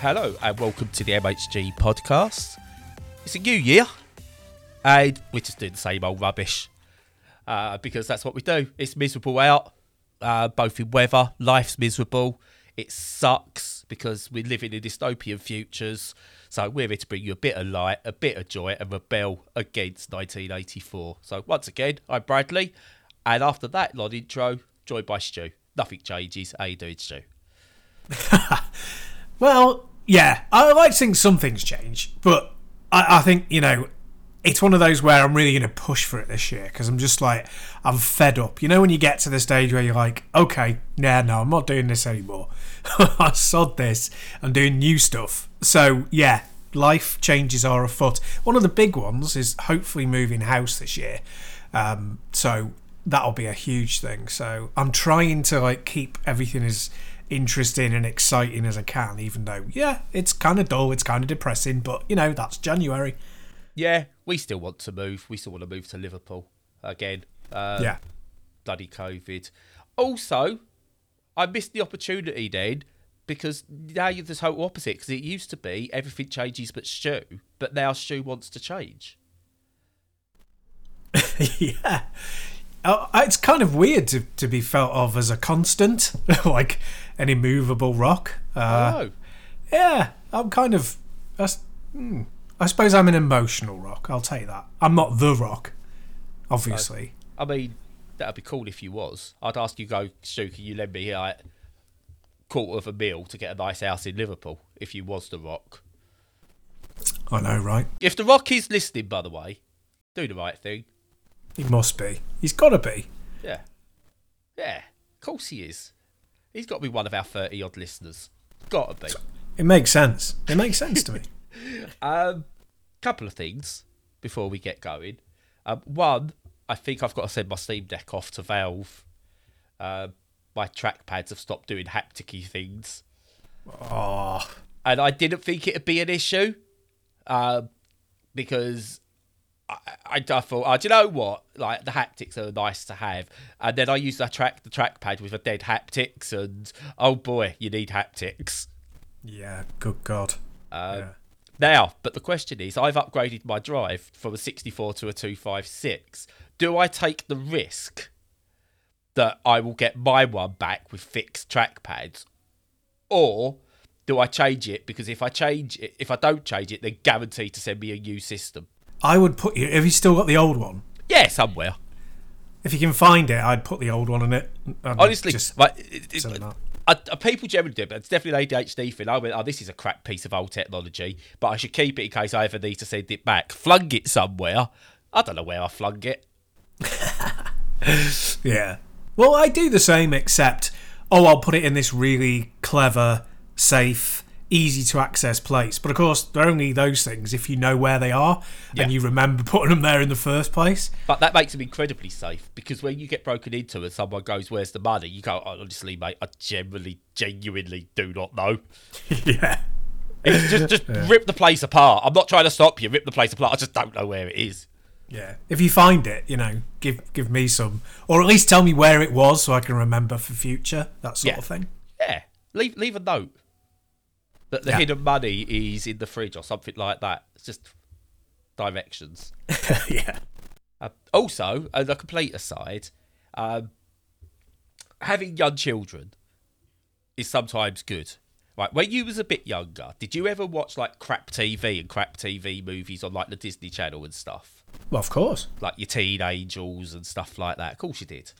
Hello and welcome to the MHG podcast. It's a new year and we're just doing the same old rubbish because that's what we do. It's miserable out, both in weather, life's miserable. It sucks because we're living in dystopian futures. So we're here to bring you a bit of light, a bit of joy and rebel against 1984. So once again, I'm Bradley and after that long intro, joined by Stu. Nothing changes. How you doing, Stu? Well, yeah, I like seeing some things change, but I think, you know, it's one of those where I'm really going to push for it this year because I'm just like, I'm fed up. You know, when you get to the stage where you're like, okay, nah, no, I'm not doing this anymore. I sod this. I'm doing new stuff. So, yeah, life changes are afoot. One of the big ones is hopefully moving house this year. So that'll be a huge thing. So I'm trying to like keep everything as interesting and exciting as I can, even though, yeah, it's kind of dull, it's kind of depressing, but, you know, that's January. Yeah, we still want to move. We still want to move to Liverpool again. Yeah. Bloody COVID. Also, I missed the opportunity then because now you're the total opposite because it used to be everything changes but Stu, but now Stu wants to change. Yeah. It's kind of weird to be felt of as a constant, like an immovable rock. Yeah, I'm kind of... I suppose I'm an emotional rock, I'll take that. I'm not the rock, obviously. No. I mean, that'd be cool if you was. I'd ask you, go, Stu, can you lend me like $250,000 to get a nice house in Liverpool if you was the rock? I know, right? If the rock is listening, by the way, do the right thing. He must be. He's got to be. Yeah. Yeah. Of course he is. He's got to be one of our 30-odd listeners. Got to be. It makes sense. It makes sense to me. Couple of things before we get going. One, I think I've got to send my Steam Deck off to Valve. My trackpads have stopped doing haptic-y things. Oh. And I didn't think it would be an issue because... I thought, oh, do you know what? Like, the haptics are nice to have. And then I used the trackpad with a dead haptics, and oh boy, you need haptics. Yeah, good God. Yeah. Now, but the question is, I've upgraded my drive from a 64 to a 256. Do I take the risk that I will get my one back with fixed trackpads? Or do I change it? Because if I don't change it, they're guaranteed to send me a new system. I would put you... Have you still got the old one? Yeah, somewhere. If you can find it, I'd put the old one in it. Honestly, people generally do, but it's definitely an ADHD thing. I went, oh, this is a crap piece of old technology, but I should keep it in case I ever need to send it back. Flung it somewhere. I don't know where I flung it. Yeah. Well, I do the same, except, I'll put it in this really clever, safe... easy to access place, but of course they're only those things if you know where they are and you remember putting them there in the first place. But that makes them incredibly safe because when you get broken into and someone goes, "Where's the money?" you go, oh, "Honestly, mate, I genuinely do not know." Yeah, it's just rip the place apart. I'm not trying to stop you. Rip the place apart. I just don't know where it is. Yeah, if you find it, you know, give me some, or at least tell me where it was so I can remember for future. That sort of thing. Yeah, leave a note. That the hidden money is in the fridge or something like that. It's just directions. Yeah. Also, on a complete aside, having young children is sometimes good. Right, when you was a bit younger, did you ever watch like crap TV and crap TV movies on like the Disney Channel and stuff? Well, of course. Like your Teen Angels and stuff like that. Of course you did.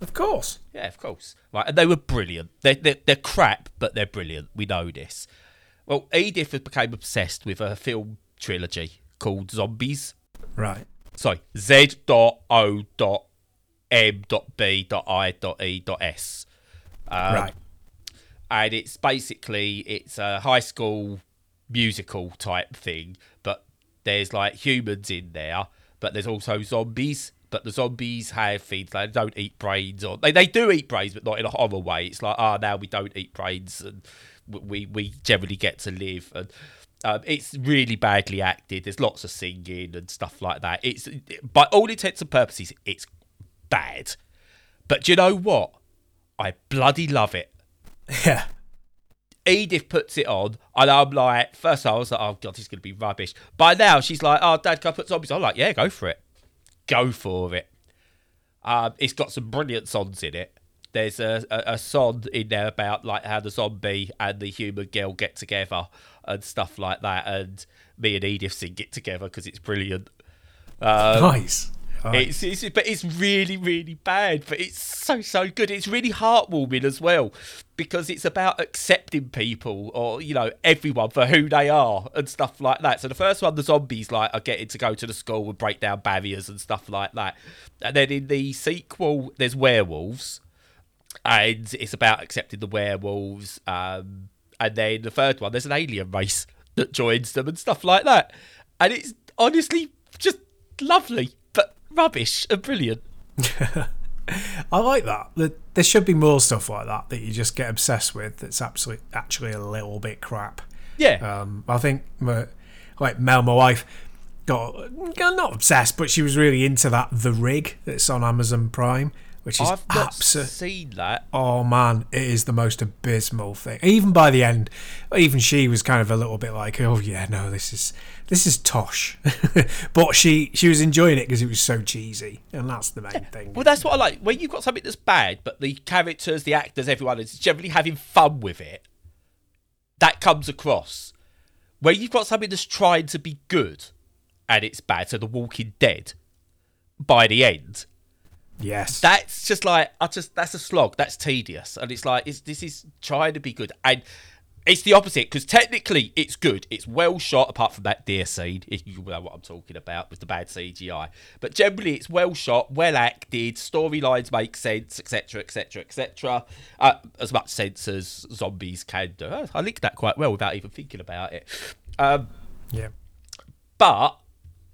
Of course. Yeah, of course. Right, and they were brilliant. They're crap, but they're brilliant. We know this. Well, Edith became obsessed with a film trilogy called Zombies. Right. Sorry, Z.O.M.B.I.E.S. Right. And it's basically, it's a high school musical type thing, but there's like humans in there, but there's also zombies. But the zombies have things like they don't eat brains, or they do eat brains, but not in a horrible way. It's like, now we don't eat brains, and we generally get to live. And it's really badly acted. There's lots of singing and stuff like that. It's by all intents and purposes, it's bad. But do you know what? I bloody love it. Yeah. Edith puts it on, and I'm like, first I was like, oh God, this is going to be rubbish. By now, she's like, oh Dad, can I put Zombies on? I'm like, yeah, go for it. Go for it. It's got some brilliant songs in it. There's a song in there about like how the zombie and the human girl get together and stuff like that, and me and Edith sing it together because it's brilliant. Nice. But it's really, really bad, but it's so good. It's really heartwarming as well, because it's about accepting people, or you know, everyone for who they are and stuff like that. So the first one, the zombies like are getting to go to the school and break down barriers and stuff like that. And then in the sequel, there's werewolves, and it's about accepting the werewolves. And then the third one, there's an alien race that joins them and stuff like that. And it's honestly just lovely. Rubbish and brilliant. I like that. There should be more stuff like that that you just get obsessed with. That's actually a little bit crap. Yeah. I think Mel, my wife, got not obsessed, but she was really into that The Rig that's on Amazon Prime, which is I've not seen that. Oh man, it is the most abysmal thing. Even by the end, even she was kind of a little bit like, oh yeah, no, this is tosh. But she was enjoying it because it was so cheesy, and that's the main thing. Well, that's what I like. When you've got something that's bad, but the characters, the actors, everyone is generally having fun with it, that comes across. When you've got something that's trying to be good and it's bad, so The Walking Dead, by the end... Yes, that's just like that's a slog. That's tedious, and it's like this is trying to be good, and it's the opposite because technically it's good. It's well shot, apart from that deer scene. If you know what I'm talking about with the bad CGI, but generally it's well shot, well acted. Storylines make sense, etc., etc., etc. As much sense as zombies can do. I linked that quite well without even thinking about it. Yeah, but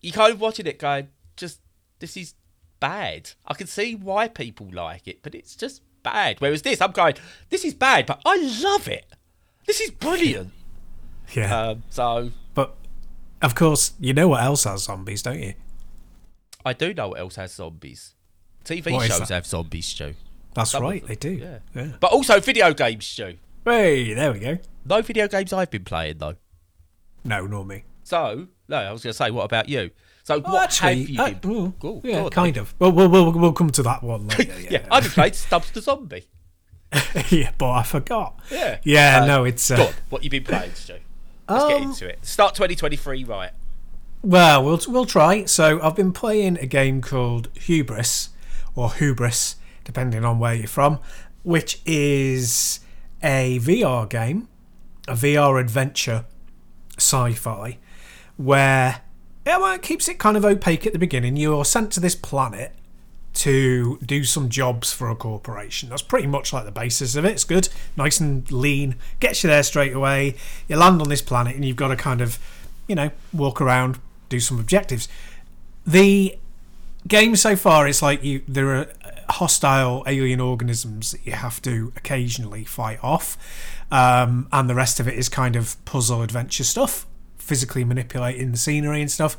you kind of watching it going, just this is bad. I can see why people like it, but it's just bad. Whereas this, I'm going, this is bad, but I love it. This is brilliant. Yeah. But of course, you know what else has zombies, don't you? I do know what else has zombies. TV shows have zombies, Stu. That's right, they do. Yeah. But also video games, Stu. Hey, there we go. No video games I've been playing though. No, nor me. So, no, I was going to say, what about you? So what have you been? Kind of. Well, we'll come to that one later. Yeah. I've been playing Stubbs the Zombie. Yeah, but I forgot. Yeah. Yeah, no, it's... God, what you been playing, Stu? Let's get into it. Start 2023 right. Well, we'll try. So I've been playing a game called Hubris, depending on where you're from, which is a VR game, a VR adventure sci-fi, where... Yeah, well, it keeps it kind of opaque at the beginning. You're sent to this planet to do some jobs for a corporation. That's pretty much like the basis of it. It's good, nice and lean, gets you there straight away. You land on this planet and you've got to kind of, you know, walk around, do some objectives. The game so far, it's like there are hostile alien organisms that you have to occasionally fight off, and the rest of it is kind of puzzle adventure stuff. Physically manipulating the scenery and stuff.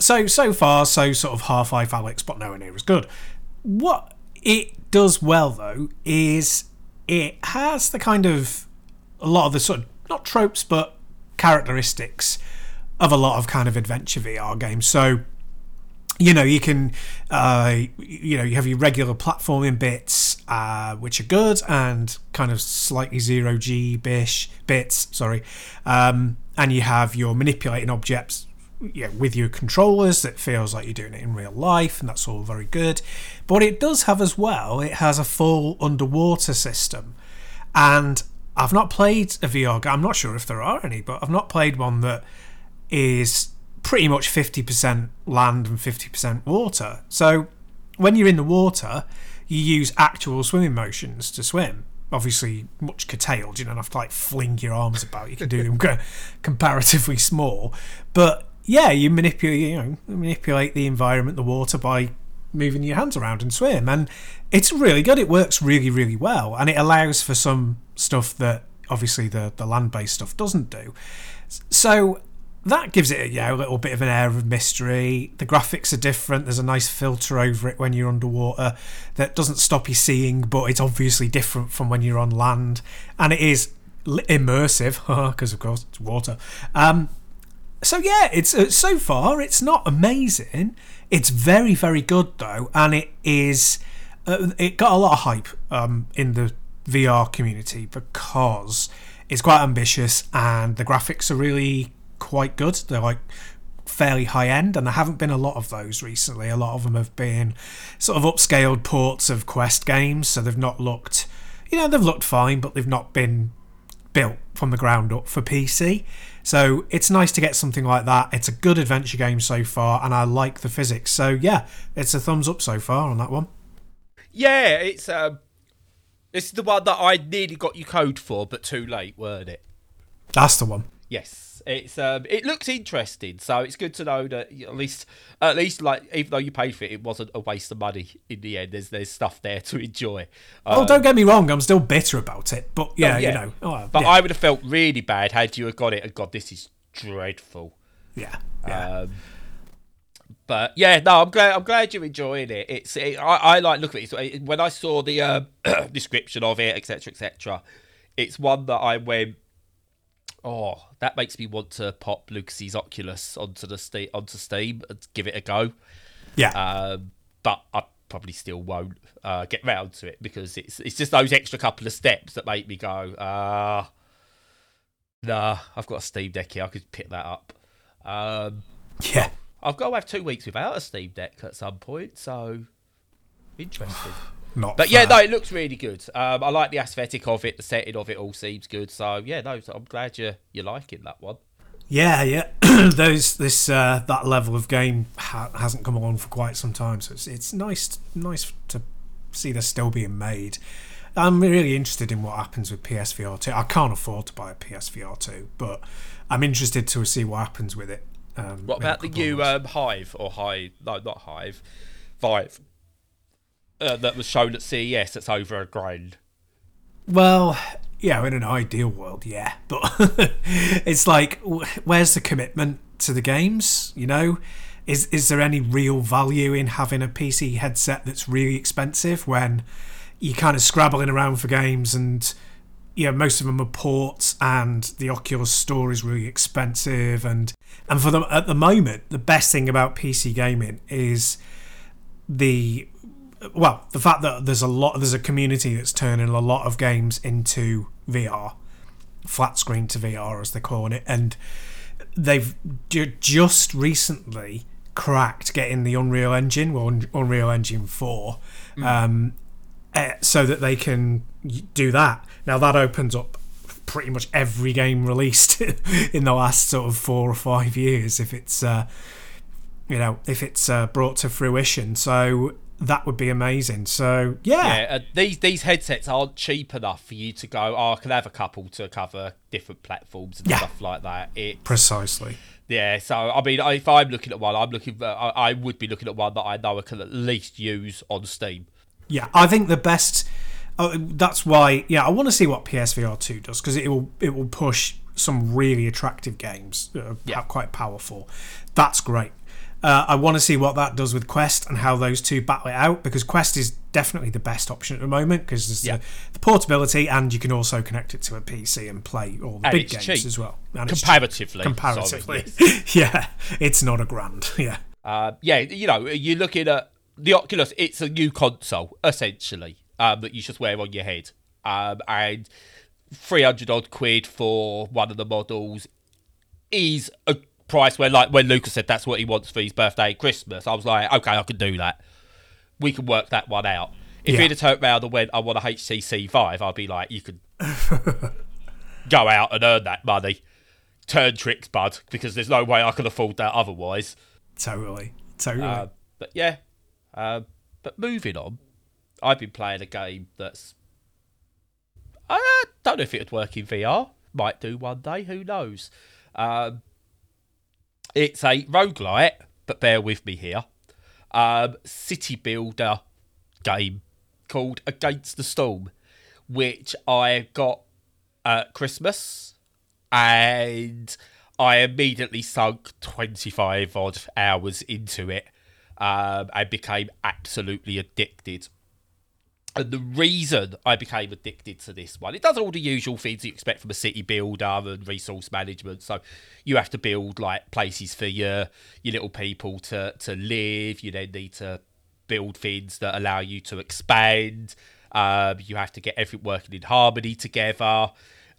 So far, so sort of Half-Life Alyx, but nowhere near as good. What it does well, though, is it has the kind of, a lot of the sort of, not tropes, but characteristics of a lot of kind of adventure VR games. So, you know, you can, you have your regular platforming bits, which are good, and kind of slightly zero-G bits, sorry. And you have your manipulating objects with your controllers that feels like you're doing it in real life, and that's all very good. But what it does have as well, it has a full underwater system. And I've not played a VR game, I'm not sure if there are any, but I've not played one that is... pretty much 50% land and 50% water. So when you're in the water, you use actual swimming motions to swim. Obviously, much curtailed. You don't have to like fling your arms about. You can do them comparatively small. But yeah, you manipulate the environment, the water, by moving your hands around and swim. And it's really good. It works really, really well. And it allows for some stuff that obviously the land-based stuff doesn't do. So... that gives it a little bit of an air of mystery. The graphics are different. There's a nice filter over it when you're underwater that doesn't stop you seeing, but it's obviously different from when you're on land. And it is immersive, because of course it's water. So yeah, it's so far it's not amazing. It's very, very good though, and it is. It got a lot of hype in the VR community because it's quite ambitious and the graphics are really quite good. They're like fairly high end, and there haven't been a lot of those recently. A lot of them have been sort of upscaled ports of Quest games, so they've not looked. You know, they've looked fine, but they've not been built from the ground up for PC. So it's nice to get something like that. It's a good adventure game so far, and I like the physics. So yeah, it's a thumbs up so far on that one. Yeah, it's this is the one that I nearly got you code for, but too late, weren't it? That's the one. Yes, it's it looks interesting, so it's good to know that at least like even though you paid for it, it wasn't a waste of money in the end. There's stuff there to enjoy. Oh, don't get me wrong, I'm still bitter about it, but yeah, you know. Oh, but yeah. I would have felt really bad had you have got it. And God, this is dreadful. Yeah. But yeah, no, I'm glad you're enjoying it. I like look at it. So when I saw the description of it, etc., etc., it's one that I went, oh, that makes me want to pop Lucas's Oculus onto Steam and give it a go. Yeah. But I probably still won't get round to it because it's just those extra couple of steps that make me go, nah, I've got a Steam Deck here. I could pick that up. Yeah. I've got to have 2 weeks without a Steam Deck at some point, so interesting. Yeah, no, it looks really good. I like the aesthetic of it. The setting of it all seems good. So yeah, no, I'm glad you're liking that one. Yeah. That level of game hasn't come along for quite some time, so it's nice to see they're still being made. I'm really interested in what happens with PSVR2. I can't afford to buy a PSVR2, but I'm interested to see what happens with it. What about the new Vive that was shown at CES? That's over a grand. Well, yeah, in an ideal world, yeah, but it's like, where's the commitment to the games? You know, is there any real value in having a PC headset that's really expensive when you're kind of scrabbling around for games and? Yeah, most of them are ports, and the Oculus Store is really expensive. And for them at the moment, the best thing about PC gaming is the fact that there's a community that's turning a lot of games into VR, flat screen to VR as they're calling it, and they've just recently cracked getting the Unreal Engine, Unreal Engine 4, so that they can do that. Now that opens up pretty much every game released in the last sort of 4 or 5 years if it's brought to fruition. So that would be amazing. So yeah, these headsets aren't cheap enough for you to go, oh, I can have a couple to cover different platforms and stuff like that. Precisely. Yeah, so I mean, if I'm looking at one, I would be looking at one that I know I can at least use on Steam. Yeah, I think the best. That's why. Yeah, I want to see what PSVR2 does because it will push some really attractive games that are quite powerful. That's great. I want to see what that does with Quest and how those two battle it out because Quest is definitely the best option at the moment because there's the portability and you can also connect it to a PC and play all the big games cheap. As well. And comparatively, yeah, it's not a grand. Yeah, you know, you're looking at. The Oculus, it's a new console, essentially, that you just wear on your head. And 300 odd quid for one of the models is a price where, like, when Lucas said that's what he wants for his birthday and Christmas, I was like, okay, I can do that. We can work that one out. If he'd have turned around and went, I want a HTC Vive, I'd be like, you could go out and earn that money. Turn tricks, bud, because there's no way I can afford that otherwise. Totally. But yeah. But moving on, I've been playing a game that's... I don't know if it would work in VR. Might do one day, who knows. It's a roguelite, but bear with me here. City builder game called Against the Storm, which I got at Christmas, and I immediately sunk 25 odd hours into it. And became absolutely addicted. And the reason I became addicted to this one, it does all the usual things you expect from a city builder and resource management. So you have to build like places for your little people to live. You then need to build things that allow you to expand. You have to get everything working in harmony together.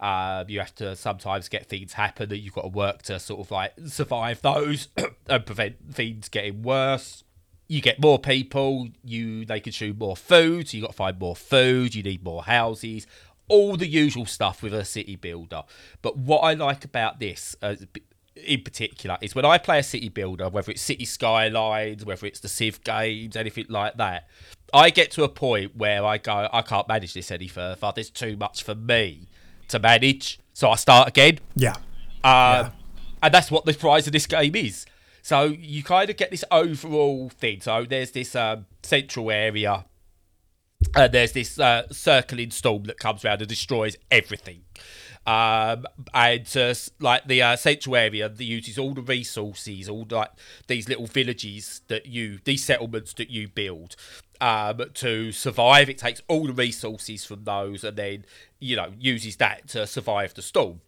You have to sometimes get things happen that you've got to work to sort of like survive those and prevent things getting worse. You get more people, they consume more food, so you got to find more food, you need more houses, all the usual stuff with a city builder. But what I like about this in particular is when I play a city builder, whether it's City Skylines, whether it's the Civ games, anything like that, I get to a point where I go, I can't manage this any further. There's too much for me to manage. So I start again. Yeah. And that's what the prize of this game is. So you kind of get this overall thing. So there's this central area, and there's this circling storm that comes around and destroys everything. And central area that uses all the resources, all like these little villages these settlements that you build to survive. It takes all the resources from those and then, uses that to survive the storm.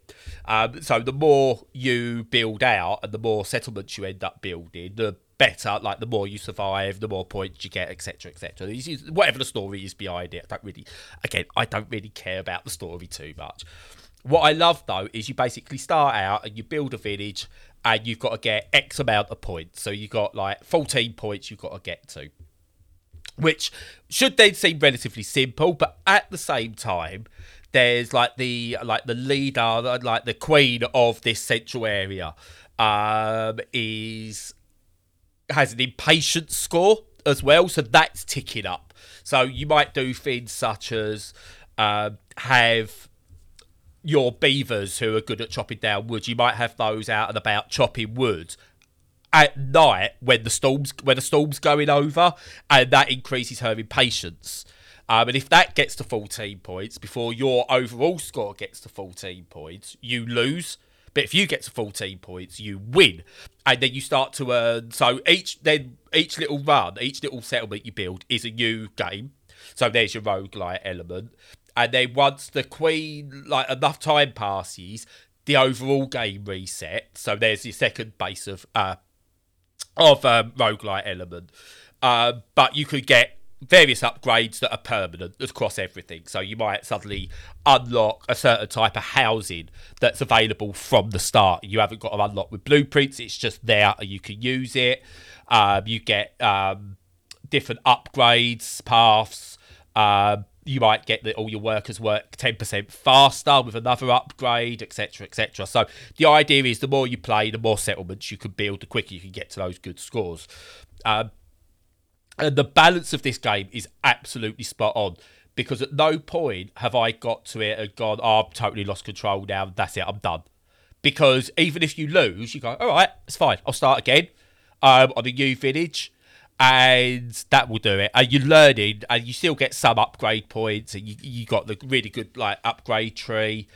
So the more you build out and the more settlements you end up building, the better, like the more you survive, the more points you get, etc., etc. This is whatever the story is behind it. I don't really care about the story too much. What I love, though, is you basically start out and you build a village and you've got to get X amount of points. So you've got, 14 points you've got to get to, which should then seem relatively simple. But at the same time, there's, the leader, the queen of this central area has an impatience score as well. So that's ticking up. So you might do things such as have your beavers who are good at chopping down wood, you might have those out and about chopping wood at night when the storm's going over, and that increases her impatience. And if that gets to 14 points before your overall score gets to 14 points, you lose. But if you get to 14 points, you win, and then you start to earn. So each little run, each little settlement you build is a new game. So there's your roguelite element. And then once the queen, enough time passes, the overall game resets. So there's your second base of roguelite element. But you could get various upgrades that are permanent across everything. So you might suddenly unlock a certain type of housing that's available from the start. You haven't got to unlock with blueprints. It's just there and you can use it. You get different upgrades, paths. You might get that all your workers work 10% faster with another upgrade, etc., etc. So the idea is the more you play, the more settlements you can build, the quicker you can get to those good scores. And the balance of this game is absolutely spot on, because at no point have I got to it and gone, oh, I've totally lost control now, that's it, I'm done. Because even if you lose, you go, all right, it's fine, I'll start again on a new village. And that will do it. And you're learning, and you still get some upgrade points, and you got the really good upgrade tree.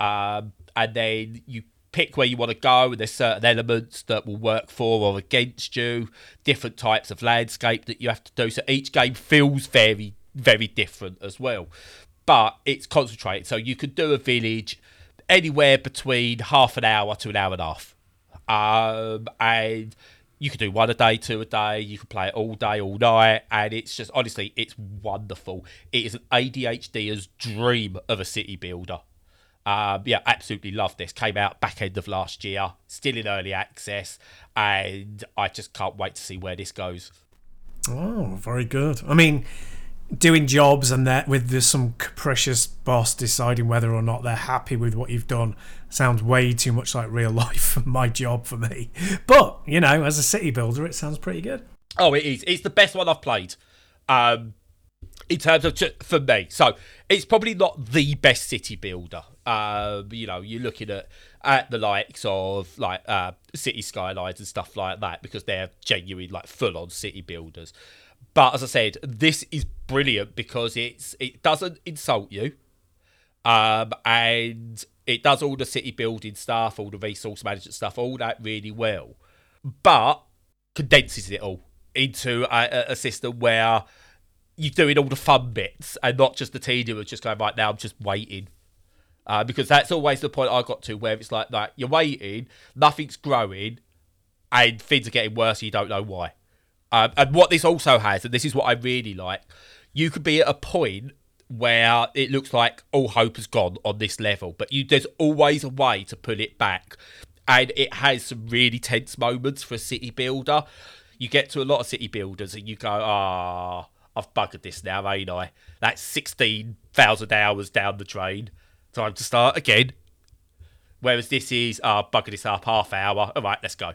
And then you pick where you want to go, and there's certain elements that will work for or against you, different types of landscape that you have to do. So each game feels very, very different as well. But it's concentrated. So you could do a village anywhere between half an hour to an hour and a half. And you could do one a day, two a day. You could play it all day, all night. And it's just, honestly, it's wonderful. It is an ADHDer's dream of a city builder. Absolutely love this. Came out back end of last year. Still in early access. And I just can't wait to see where this goes. Oh, very good. I mean, doing jobs and that with some capricious boss deciding whether or not they're happy with what you've done sounds way too much like real life for my job for me. But, as a city builder, it sounds pretty good. Oh, it is. It's the best one I've played in terms of, for me. So it's probably not the best city builder. You're looking at the likes of City Skylines and stuff like that, because they're genuine, full-on city builders. But as I said, this is brilliant because it doesn't insult you, and it does all the city building stuff, all the resource management stuff, all that really well, but condenses it all into a system where you're doing all the fun bits and not just the tedium, just going, right now I'm just waiting. Because that's always the point I got to where it's like you're waiting, nothing's growing, and things are getting worse, you don't know why. And what this also has, and this is what I really like, you could be at a point where it looks like all hope has gone on this level, but there's always a way to pull it back. And it has some really tense moments for a city builder. You get to a lot of city builders and you go, ah, I've buggered this now, ain't I? That's 16,000 hours down the drain. Time to start again. Whereas this is, bugger this up, half hour. All right, let's go.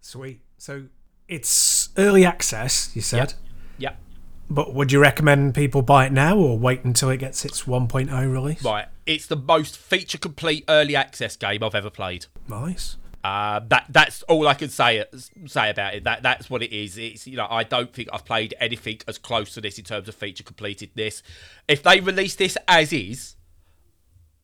Sweet. So it's early access, you said. Yep. But would you recommend people buy it now or wait until it gets its 1.0 release? Right. It's the most feature-complete early access game I've ever played. Nice. That's all I can say about it. That's what it is. It's, you know, I don't think I've played anything as close to this in terms of feature completedness. If they release this as is,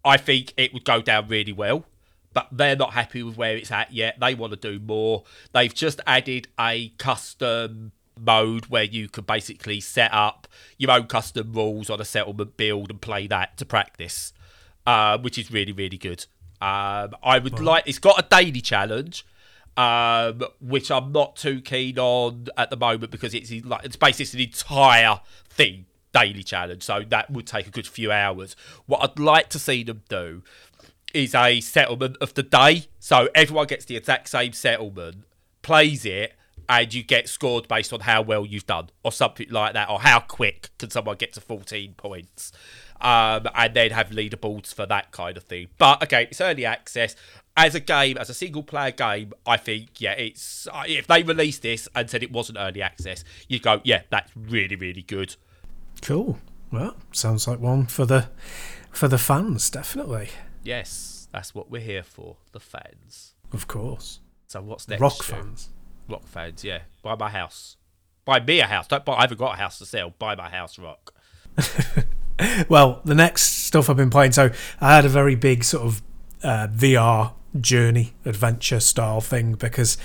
I think it would go down really well, but they're not happy with where it's at yet. They want to do more. They've just added a custom mode where you can basically set up your own custom rules on a settlement build and play that to practice, which is really, really good. It's got a daily challenge, which I'm not too keen on at the moment because it's basically an entire thing. Daily challenge, so that would take a good few hours. What I'd like to see them do is a settlement of the day, so everyone gets the exact same settlement, plays it, and you get scored based on how well you've done or something like that, or how quick can someone get to 14 points, and then have leaderboards for that kind of thing. But okay, it's early access. As a game, as a single-player game, I think, yeah, it's, if they released this and said it wasn't early access, you go, yeah, that's really, really good. Cool. Well, sounds like one for the fans, definitely. Yes, that's what we're here for, the fans. Of course. So what's next? Rock fans. Rock fans, yeah. Buy my house. Buy me a house. I haven't got a house to sell. Buy my house, Rock. Well, the next stuff I've been playing, so I had a very big sort of VR journey, adventure style thing, because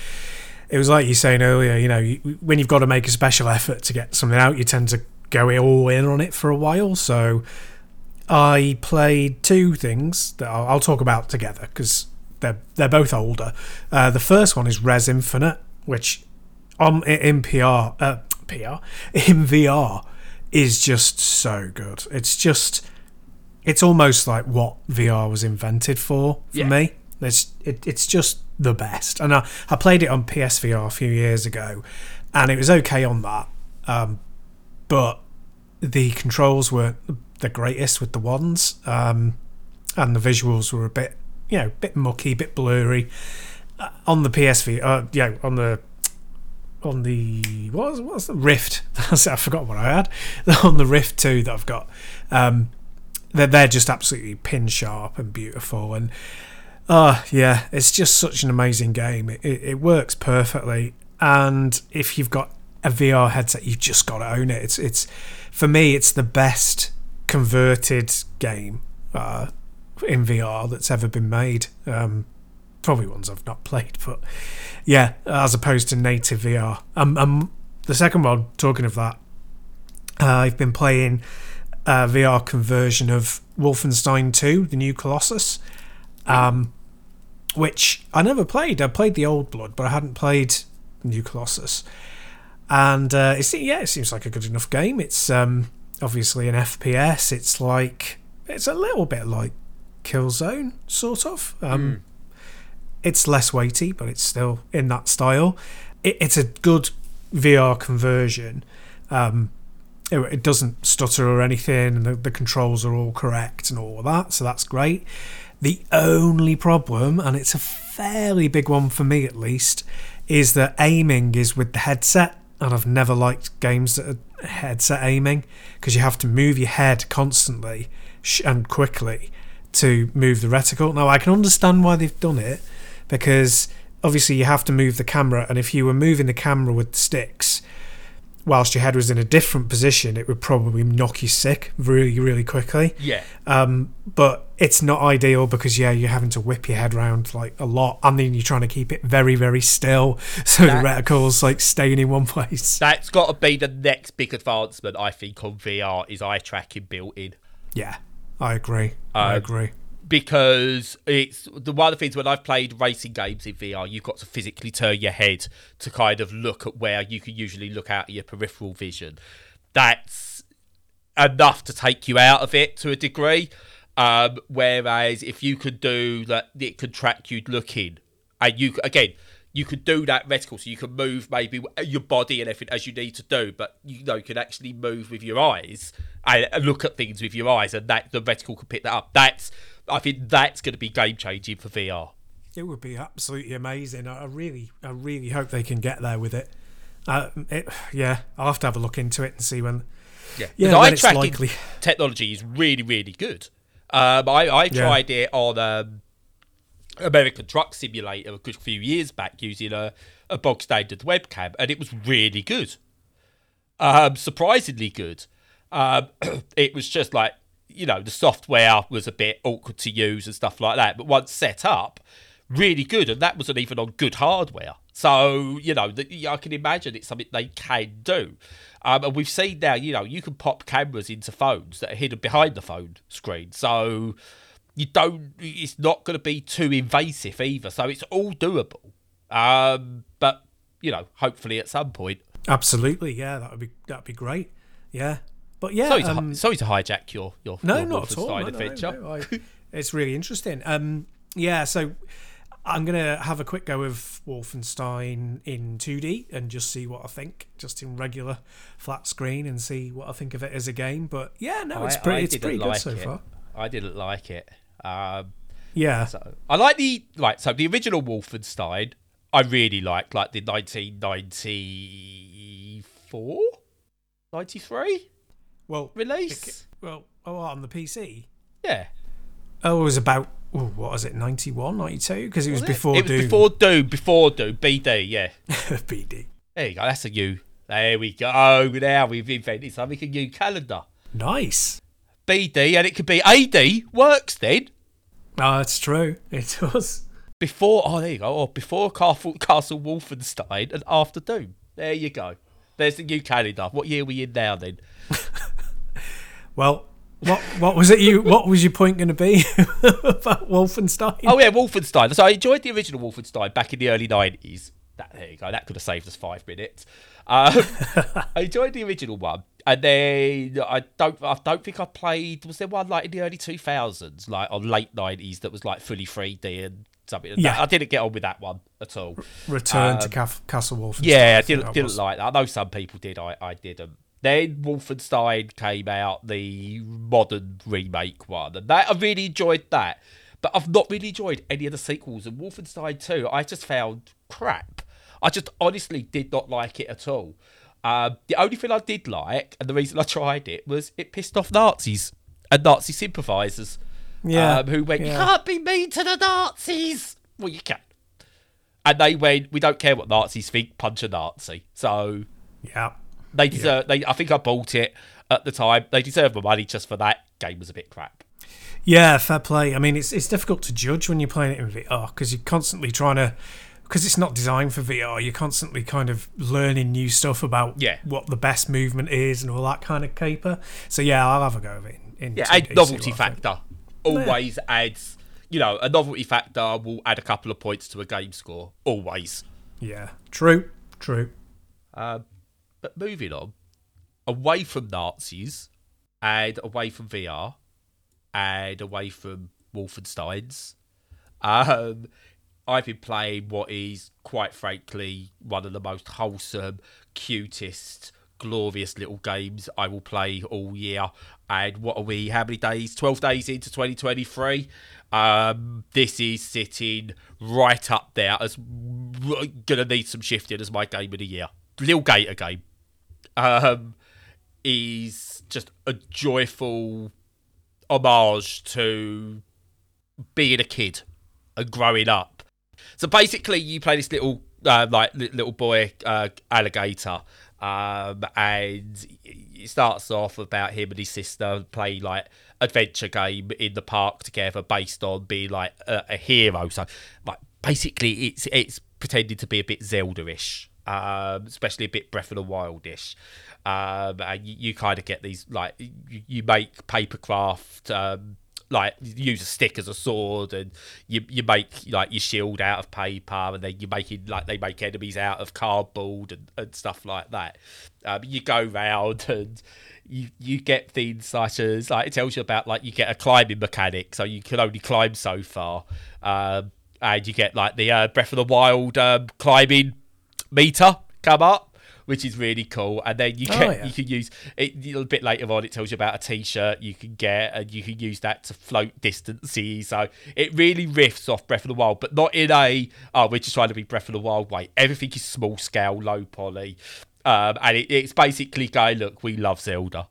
it was like you were saying earlier, you know, when you've got to make a special effort to get something out, you tend to go all in on it for a while. So I played two things that I'll talk about together because they're both older. The first one is Res Infinite, which in VR is just so good. It's almost like what VR was invented for me. It's just the best. And I played it on PSVR a few years ago, and it was okay on that. But the controls weren't the greatest with the wands, and the visuals were a bit mucky, a bit blurry. On the PSV, what's the Rift? I forgot what I had. On the Rift 2 that I've got, they're just absolutely pin sharp and beautiful. And it's just such an amazing game. It works perfectly, and if you've got a VR headset, you've just got to own it. It's for me, it's the best converted game in VR that's ever been made. Probably ones I've not played, but yeah, as opposed to native VR. The second one, talking of that, I've been playing a VR conversion of Wolfenstein 2, The New Colossus, which I never played. I played the Old Blood, but I hadn't played New Colossus. And it seems like a good enough game. It's obviously an FPS. It's a little bit like Killzone, sort of. It's less weighty, but it's still in that style. It's a good VR conversion. It doesn't stutter or anything, and the controls are all correct and all of that, so that's great. The only problem, and it's a fairly big one for me at least, is that aiming is with the headset. And I've never liked games that are headset aiming, because you have to move your head constantly and quickly to move the reticle. Now, I can understand why they've done it, because obviously you have to move the camera, and if you were moving the camera with sticks, whilst your head was in a different position, it would probably knock you sick really, really quickly. Yeah. But it's not ideal because, yeah, you're having to whip your head around like a lot, and then you're trying to keep it very, very still so the reticle's like staying in one place. That's got to be the next big advancement, I think, on VR is eye tracking built in. Yeah, I agree. Because it's one of the things when I've played racing games in VR, you've got to physically turn your head to kind of look at where you can usually look out of your peripheral vision. That's enough to take you out of it to a degree. Whereas if you could do that, it could track you looking, and you could do that reticle, so you can move maybe your body and everything as you need to do, but you can actually move with your eyes and look at things with your eyes, and that the reticle could pick that up. I think that's going to be game-changing for VR. It would be absolutely amazing. I really hope they can get there with it. I'll have to have a look into it and see when. Yeah, eye tracking technology is really, really good. I tried it on American Truck Simulator a good few years back using a bog standard webcam, and it was really good. Surprisingly good. It was just like, the software was a bit awkward to use and stuff like that, but once set up, really good. And that wasn't even on good hardware. So, I can imagine it's something they can do. And we've seen now, you can pop cameras into phones that are hidden behind the phone screen. So it's not going to be too invasive either. So it's all doable. But, hopefully at some point. Absolutely. Yeah, that'd be great. Yeah. But yeah, sorry to hijack your not at all. No, it's really interesting. So I'm gonna have a quick go of Wolfenstein in 2D and just see what I think, just in regular flat screen, and see what I think of it as a game. But it's pretty good so far. I didn't like it. So I like the original Wolfenstein. I really like the 1994, 93. Well, release? On the PC? Yeah. It was about, 91, 92? Because it was before Doom. It was before Doom, BD, yeah. BD. There you go, that's there we go. Oh, now we've invented something, a new calendar. Nice. BD, and it could be AD, works then. Oh, that's true, it does. Before Castle Wolfenstein and after Doom. There you go. There's the new calendar. What year are we in now then? Well, what was your point going to be about Wolfenstein? Oh yeah, Wolfenstein. So I enjoyed the original Wolfenstein back in the early 90s. There you go. That could have saved us 5 minutes. I enjoyed the original one, and then I don't think I played. Was there one like in the early 2000s, like on late 90s, that was like fully 3D and something? Yeah, I didn't get on with that one at all. Return to Castle Wolfenstein. Yeah, I didn't like that. I know some people did. I didn't. Then Wolfenstein came out, the modern remake one, and that I really enjoyed that. But I've not really enjoyed any of the sequels, and Wolfenstein 2 I just found crap. I just honestly did not like it at all. The only thing I did like, and the reason I tried it, was it pissed off Nazis and Nazi sympathisers. Yeah. Who went, you can't be mean to the Nazis! Well, you can. And they went, we don't care what Nazis think, punch a Nazi. So, yeah. They deserve. Yeah. I think I bought it at the time. They deserve my money just for that. Game was a bit crap. Yeah, fair play. I mean, it's difficult to judge when you're playing it in VR because you're constantly trying to, because it's not designed for VR. You're constantly kind of learning new stuff about what the best movement is and all that kind of caper. So yeah, I'll have a go of it. A novelty factor always adds. A novelty factor will add a couple of points to a game score always. Yeah, true. But moving on, away from Nazis and away from VR and away from Wolfensteins, I've been playing what is, quite frankly, one of the most wholesome, cutest, glorious little games I will play all year. And what are we, how many days? 12 days into 2023. This is sitting right up there as going to need some shifting as my game of the year. Little Gator game. Is just a joyful homage to being a kid and growing up. So basically, you play this little boy alligator And it starts off about him and his sister play like adventure game in the park together, based on being like a hero. So like basically it's pretending to be a bit Zelda-ish, especially a bit Breath of the Wild-ish. And you kind of get these like you make paper craft, like you use a stick as a sword, and you make like your shield out of paper, and then you're making like they make enemies out of cardboard and stuff like that. You go round and you get things such as like it tells you about like you get a climbing mechanic, so you can only climb so far, and you get like the Breath of the Wild climbing meter come up, which is really cool. And then you can use it a little bit later on. It tells you about a T-shirt you can get, and you can use that to float distances. So it really riffs off Breath of the Wild, but not in a, oh, we're just trying to be Breath of the Wild way. Everything is small scale, low poly. And it's basically going, look, we love Zelda.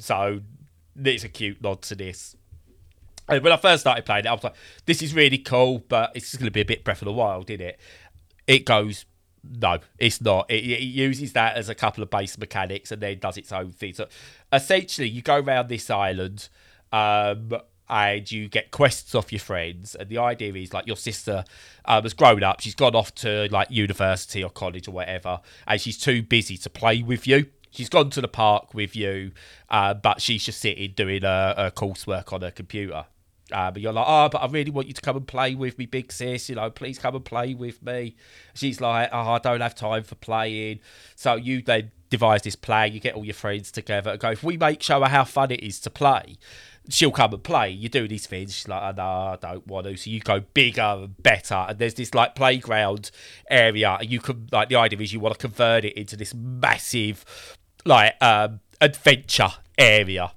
So it's a cute nod to this. And when I first started playing it, I was like, this is really cool, but it's just going to be a bit Breath of the Wild, isn't it? It goes... No, it's not. It uses that as a couple of base mechanics and then does its own thing. So essentially, you go around this island and you get quests off your friends. And the idea is like your sister has grown up. She's gone off to like university or college or whatever, and she's too busy to play with you. She's gone to the park with you, but she's just sitting doing her coursework on her computer. But you're like, oh, but I really want you to come and play with me, big sis. You know, please come and play with me. She's like, oh, I don't have time for playing. So you then devise this plan. You get all your friends together and go, if we show her how fun it is to play, she'll come and play. You do these things. She's like, oh, no, I don't want to. So you go bigger and better. And there's this like playground area. And you can, like, the idea is you want to convert it into this massive, like, adventure area.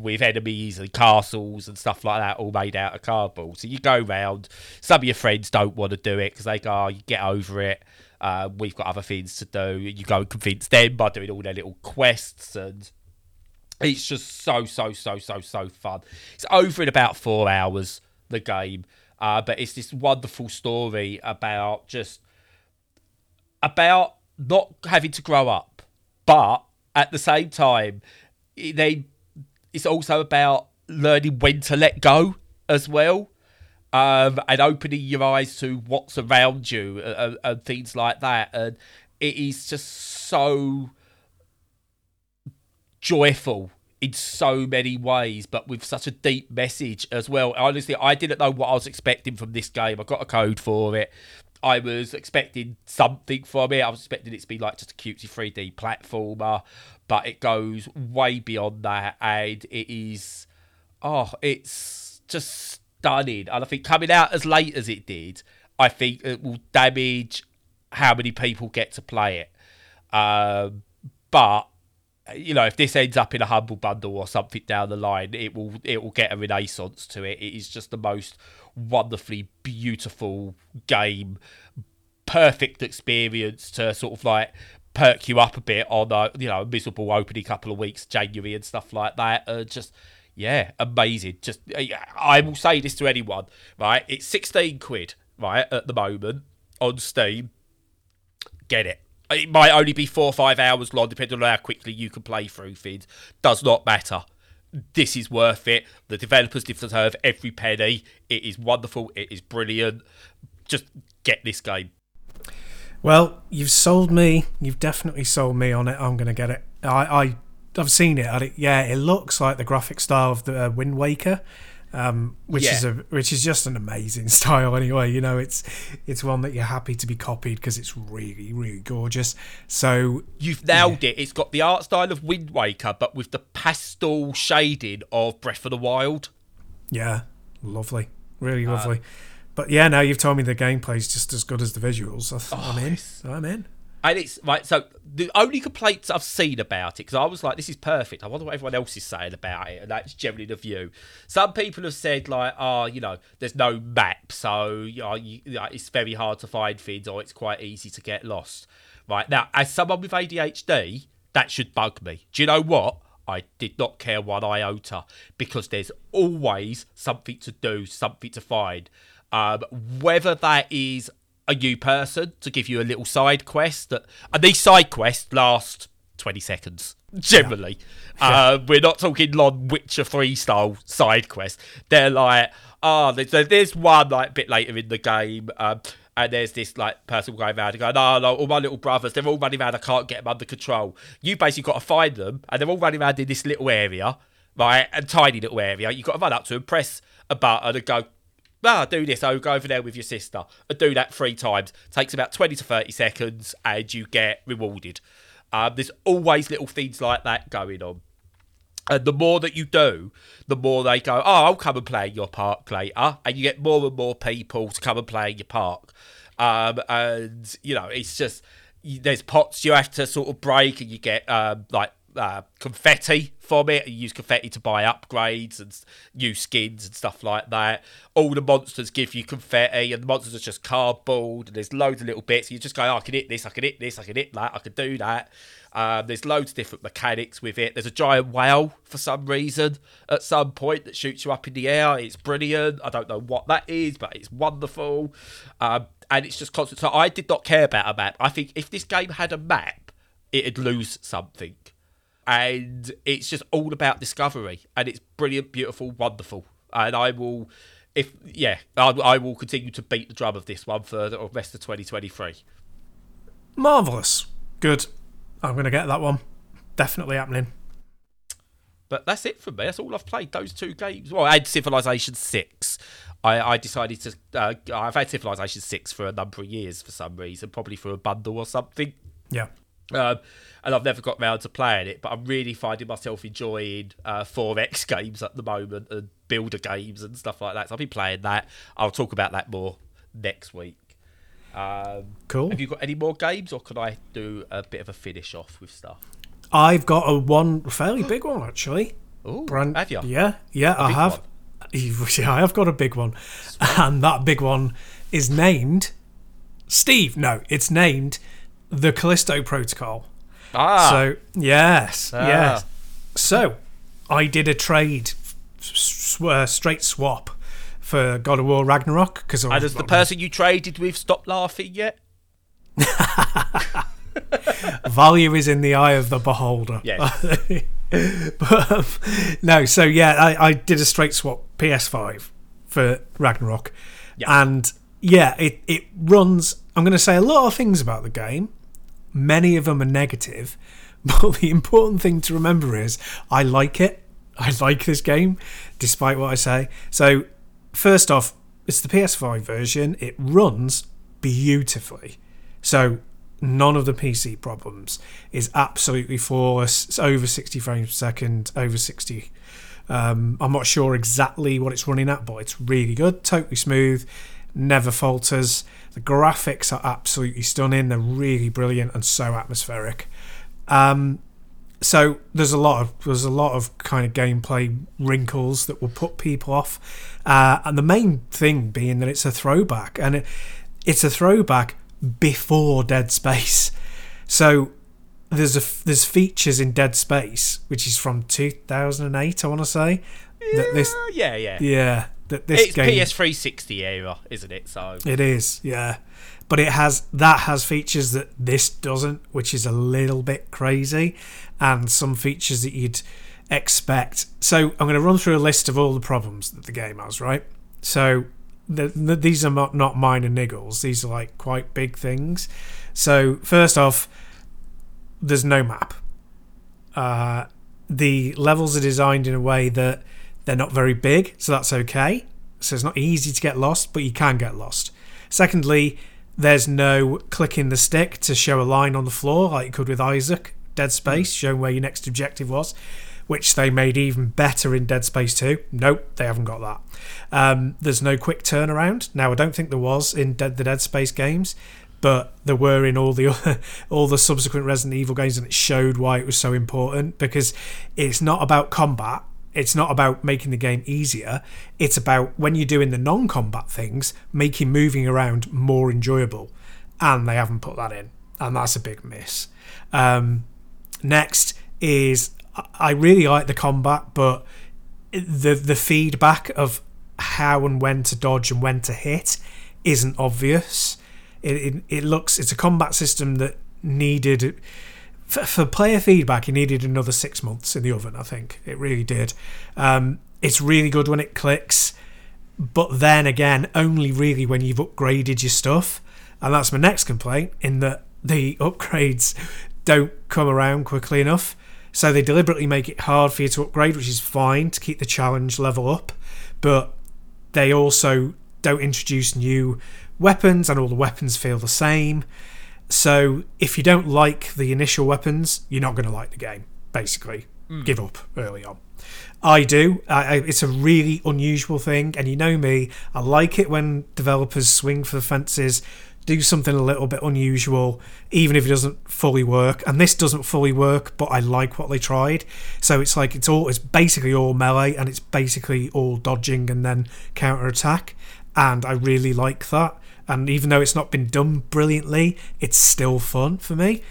With enemies and castles and stuff like that, all made out of cardboard. So you go round. Some of your friends don't want to do it because they go, oh, you get over it. We've got other things to do. You go and convince them by doing all their little quests, and it's just so fun. It's over in about 4 hours, the game, but it's this wonderful story about just about not having to grow up, but at the same time, it's also about learning when to let go as well, and opening your eyes to what's around you and things like that. And it is just so joyful in so many ways, but with such a deep message as well. Honestly, I didn't know what I was expecting from this game. I got a code for it. I was expecting something from it. I was expecting it to be like just a cutesy 3D platformer, but it goes way beyond that, and it is, it's just stunning. And I think coming out as late as it did, I think it will damage how many people get to play it. But you know, if this ends up in a humble bundle or something down the line, it will get a renaissance to it. It is just the most wonderfully beautiful game, perfect experience to sort of like perk you up a bit on a, you know, miserable opening couple of weeks, January and stuff like that. Just, yeah, amazing. Just, I will say this to anyone, right? It's 16 quid, right, at the moment on Steam. Get it. It might only be 4 or 5 hours long, depending on how quickly you can play through things. Does not matter. This is worth it. The developers deserve every penny. It is wonderful. It is brilliant. Just get this game. Well, you've sold me. You've definitely sold me on it. I'm going to get it. I've seen it. Yeah, it looks like the graphic style of the Wind Waker, which is just an amazing style anyway. You know, it's one that you're happy to be copied because it's really, really gorgeous. So you've nailed it. It's got the art style of Wind Waker, but with the pastel shading of Breath of the Wild. Yeah, lovely, really lovely. But yeah, now you've told me the gameplay's just as good as the visuals. I'm in. And it's right. So the only complaints I've seen about it, because I was like, "This is perfect." I wonder what everyone else is saying about it, and that's generally the view. Some people have said like, "Oh, you know, there's no map, so you know, it's very hard to find things, or it's quite easy to get lost." Right now, as someone with ADHD, that should bug me. Do you know what? I did not care one iota, because there's always something to do, something to find. Whether that is a new person to give you a little side quest. That, and these side quests last 20 seconds, generally. Yeah. We're not talking long Witcher 3 style side quests. They're like, there's one like bit later in the game, and there's this like person going around and going, no, all my little brothers, they're all running around, I can't get them under control. You basically got to find them, and they're all running around in this little area, right, a tiny little area. You've got to run up to them, press a button and go, do this, go over there with your sister. And do that 3 times. Takes about 20 to 30 seconds, and you get rewarded. There's always little things like that going on. And the more that you do, the more they go, I'll come and play in your park later. And you get more and more people to come and play in your park. And, you know, it's just, there's pots you have to sort of break, and you get, confetti from it, and use confetti to buy upgrades and new skins and stuff like that. All the monsters give you confetti, and the monsters are just cardboard, and there's loads of little bits. You just go, I can hit this, I can hit this, I can hit that, I can do that. There's loads of different mechanics with it. There's a giant whale for some reason at some point that shoots you up in the air. It's brilliant. I don't know what that is, but it's wonderful. And it's just constant. So I did not care about a map. I think if this game had a map, it'd lose something. And it's just all about discovery, and it's brilliant, beautiful, wonderful. And I will continue to beat the drum of this one for the rest of 2023. Marvellous. Good. I'm going to get that one. Definitely happening. But that's it for me. That's all I've played, those 2 games. Well, I had Civilization 6. I decided to... I've had Civilization 6 for a number of years for some reason, probably for a bundle or something. Yeah. And I've never got round to playing it, but I'm really finding myself enjoying 4X games at the moment, and builder games and stuff like that. So I've been playing that. I'll talk about that more next week. Cool. Have you got any more games, or could I do a bit of a finish off with stuff? I've got one fairly big one, actually. Oh, have you? Yeah, I have. Yeah, I have got a big one. Sweet. And that big one is named... Steve. No, it's named... The Callisto Protocol. So, yes. So, I did a trade straight swap for God of War Ragnarok. And does the person you traded with stop laughing yet? Value is in the eye of the beholder. Yes. But, no, so yeah, I did a straight swap PS5 for Ragnarok. Yeah. And yeah, it runs... I'm going to say a lot of things about the game. Many of them are negative, but the important thing to remember is I like it. I like this game, despite what I say. So, first off, it's the PS5 version. It runs beautifully. So, none of the PC problems. It's absolutely flawless. It's over 60 frames per second, over 60. I'm not sure exactly what it's running at, but it's really good. Totally smooth. Never falters. The graphics are absolutely stunning. They're really brilliant and so atmospheric. So there's a lot of kind of gameplay wrinkles that will put people off, and the main thing being that it's a throwback, and it's a throwback before Dead Space. So there's features in Dead Space, which is from 2008, I want to say. It's game, PS360 era, isn't it? So it is, yeah. But it has features that this doesn't, which is a little bit crazy, and some features that you'd expect. So I'm going to run through a list of all the problems that the game has, right? So these are not minor niggles. These are like quite big things. So first off, there's no map. The levels are designed in a way that they're not very big, so that's okay. So it's not easy to get lost, but you can get lost. Secondly, there's no clicking the stick to show a line on the floor like you could with Isaac, Dead Space, showing where your next objective was, which they made even better in Dead Space 2. Nope, they haven't got that. There's no quick turnaround. Now, I don't think there was in the Dead Space games, but there were in all the subsequent Resident Evil games, and it showed why it was so important, because it's not about combat. It's not about making the game easier. It's about, when you're doing the non-combat things, making moving around more enjoyable. And they haven't put that in. And that's a big miss. Next is, I really like the combat, but the feedback of how and when to dodge and when to hit isn't obvious. It looks, it's a combat system that needed, for player feedback, it needed another 6 months in the oven, I think. It really did. It's really good when it clicks, but then again, only really when you've upgraded your stuff. And that's my next complaint, in that the upgrades don't come around quickly enough. So they deliberately make it hard for you to upgrade, which is fine, to keep the challenge level up. But they also don't introduce new weapons, and all the weapons feel the same. So if you don't like the initial weapons, you're not going to like the game, basically. Give up early on. I do. It's a really unusual thing, and you know me, I like it when developers swing for the fences, do something a little bit unusual, even if it doesn't fully work. And this doesn't fully work, but I like what they tried. So it's like it's basically all melee, and it's basically all dodging and then counter-attack. And I really like that. And even though it's not been done brilliantly, it's still fun for me.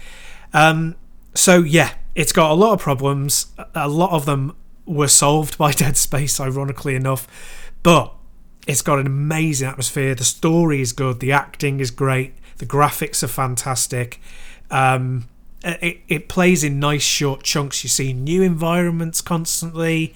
So yeah, it's got a lot of problems. A lot of them were solved by Dead Space, ironically enough. But it's got an amazing atmosphere. The story is good. The acting is great. The graphics are fantastic. It plays in nice short chunks. You see new environments constantly.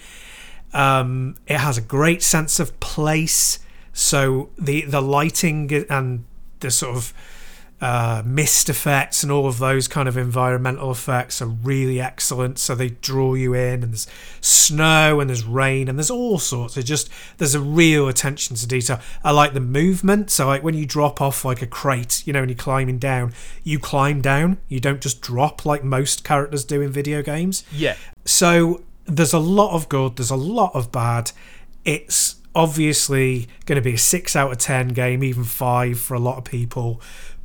It has a great sense of place. So the lighting and the sort of mist effects and all of those kind of environmental effects are really excellent. So they draw you in, and there's snow and there's rain and there's all sorts. There's a real attention to detail. I like the movement. So like when you drop off like a crate, and you're climbing down, you climb down. You don't just drop like most characters do in video games. Yeah. So there's a lot of good. There's a lot of bad. It's obviously going to be a 6 out of 10 game, even 5 for a lot of people.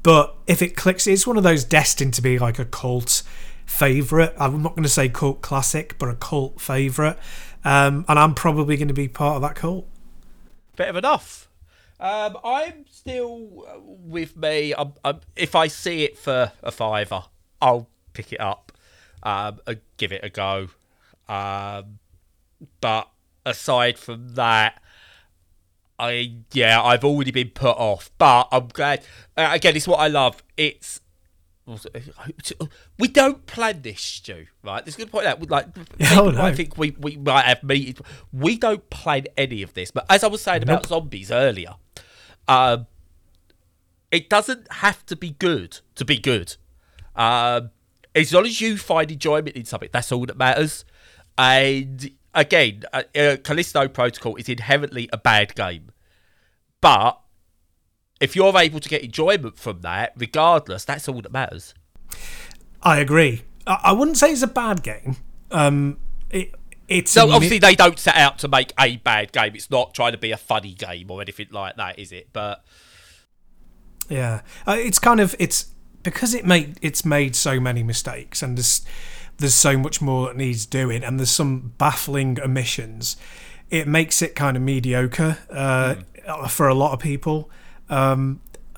But if it clicks, it's one of those destined to be like a cult favourite. I'm not going to say cult classic, but a cult favourite. And I'm probably going to be part of that cult. Bit of enough. I'm still with me. If I see it for a $5, I'll pick it up and give it a go. But aside from that, I've already been put off, but I'm glad. Again, it's what I love. It's we don't plan this, Stu. Right? There's a good point out. I think we might have meetings. We don't plan any of this. But as I was saying about zombies earlier, it doesn't have to be good to be good. As long as you find enjoyment in something, that's all that matters. And again, Callisto Protocol is inherently a bad game. But if you're able to get enjoyment from that, regardless, that's all that matters. I agree. I wouldn't say it's a bad game. So obviously they don't set out to make a bad game. It's not trying to be a funny game or anything like that, is it? But yeah, it's because it's made so many mistakes, and there's so much more that needs doing, and there's some baffling omissions. It makes it kind of mediocre for a lot of people.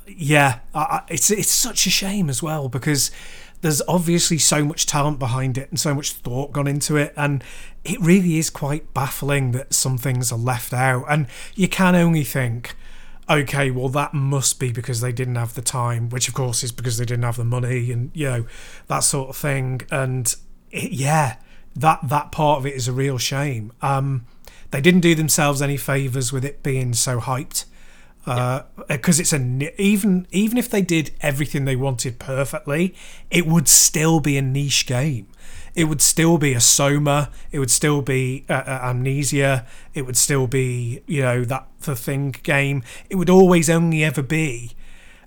It's such a shame as well, because there's obviously so much talent behind it and so much thought gone into it, and it really is quite baffling that some things are left out. And you can only think, okay, well, that must be because they didn't have the time, which of course is because they didn't have the money, and that sort of thing. And that part of it is a real shame. They didn't do themselves any favors with it being so hyped, because it's even if they did everything they wanted perfectly, it would still be a niche game. It would still be a Soma. It would still be Amnesia. It would still be, that The Thing game. It would always only ever be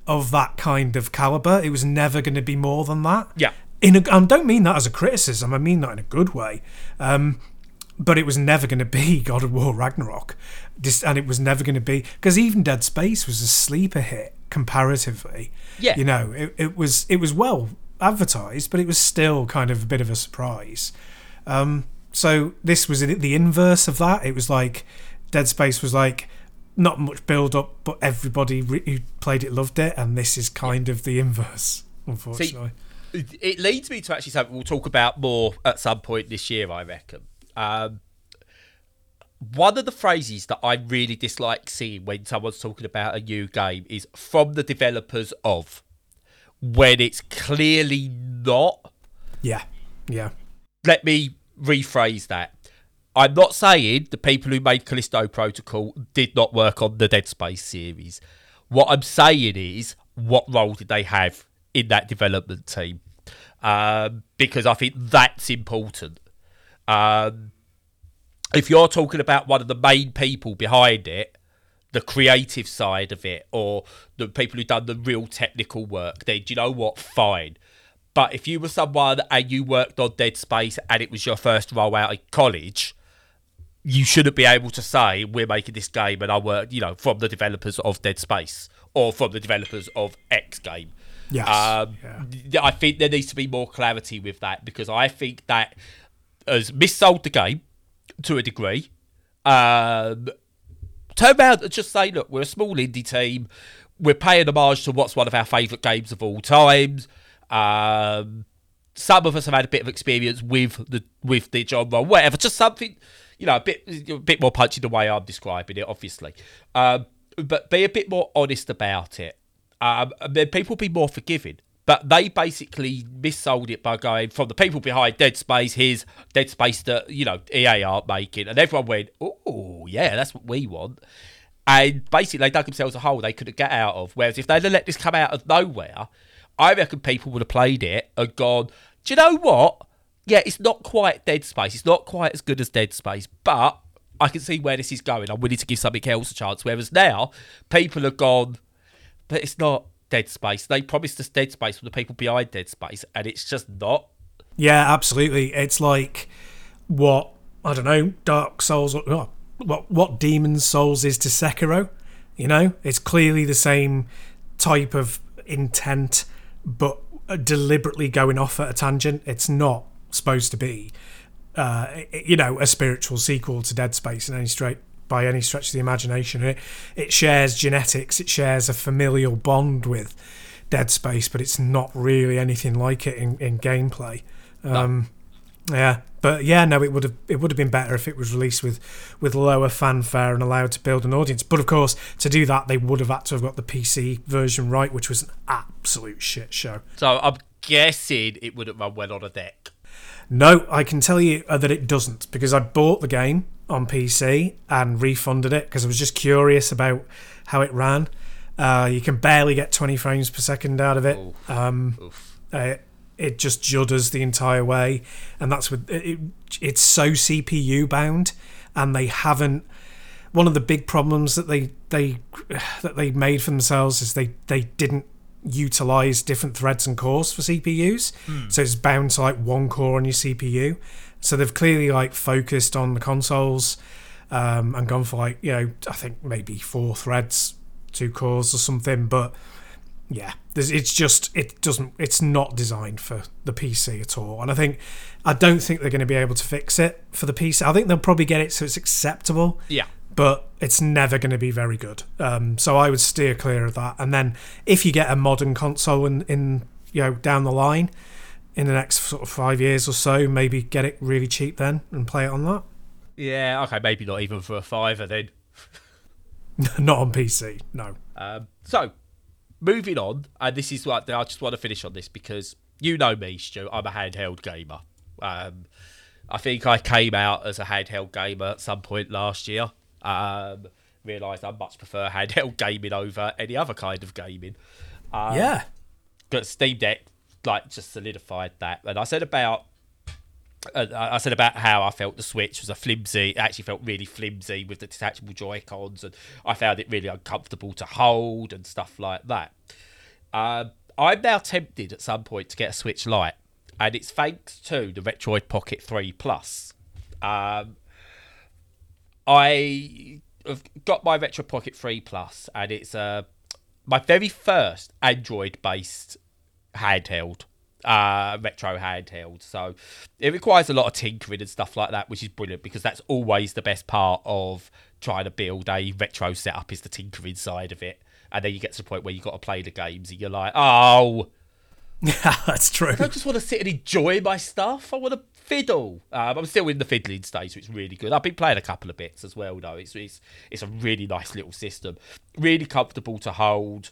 of that kind of caliber. It was never going to be more than that. Yeah. I don't mean that as a criticism. I mean that in a good way. But it was never going to be God of War Ragnarok. And it was never going to be... Because even Dead Space was a sleeper hit, comparatively. Yeah. It was well advertised, but it was still kind of a bit of a surprise. So this was the inverse of that. It was like Dead Space was like not much build up, but everybody who played it loved it, and this is kind of the inverse, unfortunately. See, it leads me to actually something we'll talk about more at some point this year, I reckon. One of the phrases that I really dislike seeing when someone's talking about a new game is from the developers of, when it's clearly not. Yeah. Let me rephrase that. I'm not saying the people who made Callisto Protocol did not work on the Dead Space series. What I'm saying is, what role did they have in that development team? Because I think that's important. If you're talking about one of the main people behind it, the creative side of it, or the people who done the real technical work, then, do you know what? Fine. But if you were someone and you worked on Dead Space and it was your first role out of college, you shouldn't be able to say, we're making this game and I worked, you know, from the developers of Dead Space or from the developers of X game. Yes. I think there needs to be more clarity with that, because I think that has missold the game to a degree. Turn around and just say, look, we're a small indie team. We're paying homage to what's one of our favourite games of all time. Some of us have had a bit of experience with the genre, whatever. Just something... You know, a bit more punchy the way I'm describing it, obviously. But be a bit more honest about it. Then people will be more forgiving. But they basically missold it by going, from the people behind Dead Space, here's Dead Space that, you know, EA aren't making. And everyone went, oh, yeah, that's what we want. And basically they dug themselves a hole they couldn't get out of. Whereas if they'd have let this come out of nowhere, I reckon people would have played it and gone, do you know what? Yeah, it's not quite Dead Space. It's not quite as good as Dead Space, but I can see where this is going. I'm willing to give something else a chance. Whereas now, people have gone, but it's not Dead Space. They promised us Dead Space from the people behind Dead Space, and it's just not. Yeah, absolutely. It's like what, I don't know, Dark Souls, or what Demon's Souls is to Sekiro. You know, it's clearly the same type of intent, but deliberately going off at a tangent. It's not supposed to be a spiritual sequel to Dead Space by any stretch of the imagination. It shares genetics, it shares a familial bond with Dead Space, but it's not really anything like it in gameplay. It would have been better if it was released with lower fanfare and allowed to build an audience. But of course, to do that, they would have had to have got the PC version right, which was an absolute shit show. So I'm guessing it wouldn't run well on a deck. No, I can tell you that it doesn't, because I bought the game on PC and refunded it because I was just curious about how it ran. You can barely get 20 frames per second out of it. Oof. It just judders the entire way, and that's with it. It's so CPU bound, and they haven't. One of the big problems that they made for themselves is they didn't utilize different threads and cores for CPUs. So it's bound to like one core on your CPU. So they've clearly like focused on the consoles and gone for like, you know, I think maybe 4 threads, 2 cores or something. But yeah, it's not designed for the PC at all. And I don't think they're going to be able to fix it for the PC. I think they'll probably get it so it's acceptable. Yeah. But it's never going to be very good. So I would steer clear of that. And then if you get a modern console in down the line, in the next sort of 5 years or so, maybe get it really cheap then and play it on that. Yeah, okay, maybe not even for a fiver then. Not on PC, no. So, moving on, and this is I just want to finish on this because you know me, Stu, I'm a handheld gamer. I think I came out as a handheld gamer at some point last year. Realised I much prefer handheld gaming over any other kind of gaming. But Steam Deck just solidified that. And I said about how I felt the Switch was actually felt really flimsy with the detachable Joy-Cons, and I found it really uncomfortable to hold and stuff like that. I'm now tempted at some point to get a Switch Lite, and it's thanks to the Retroid Pocket 3 Plus. I have got my Retro Pocket 3 Plus, and it's my very first Android-based handheld, retro handheld. So it requires a lot of tinkering and stuff like that, which is brilliant because that's always the best part of trying to build a retro setup is the tinkering side of it. And then you get to the point where you've got to play the games and you're like, oh, Yeah, that's true. I don't just want to sit and enjoy my stuff. I want to fiddle. I'm still in the fiddling stage, so it's really good. I've been playing a couple of bits as well, though. It's a really nice little system. Really comfortable to hold.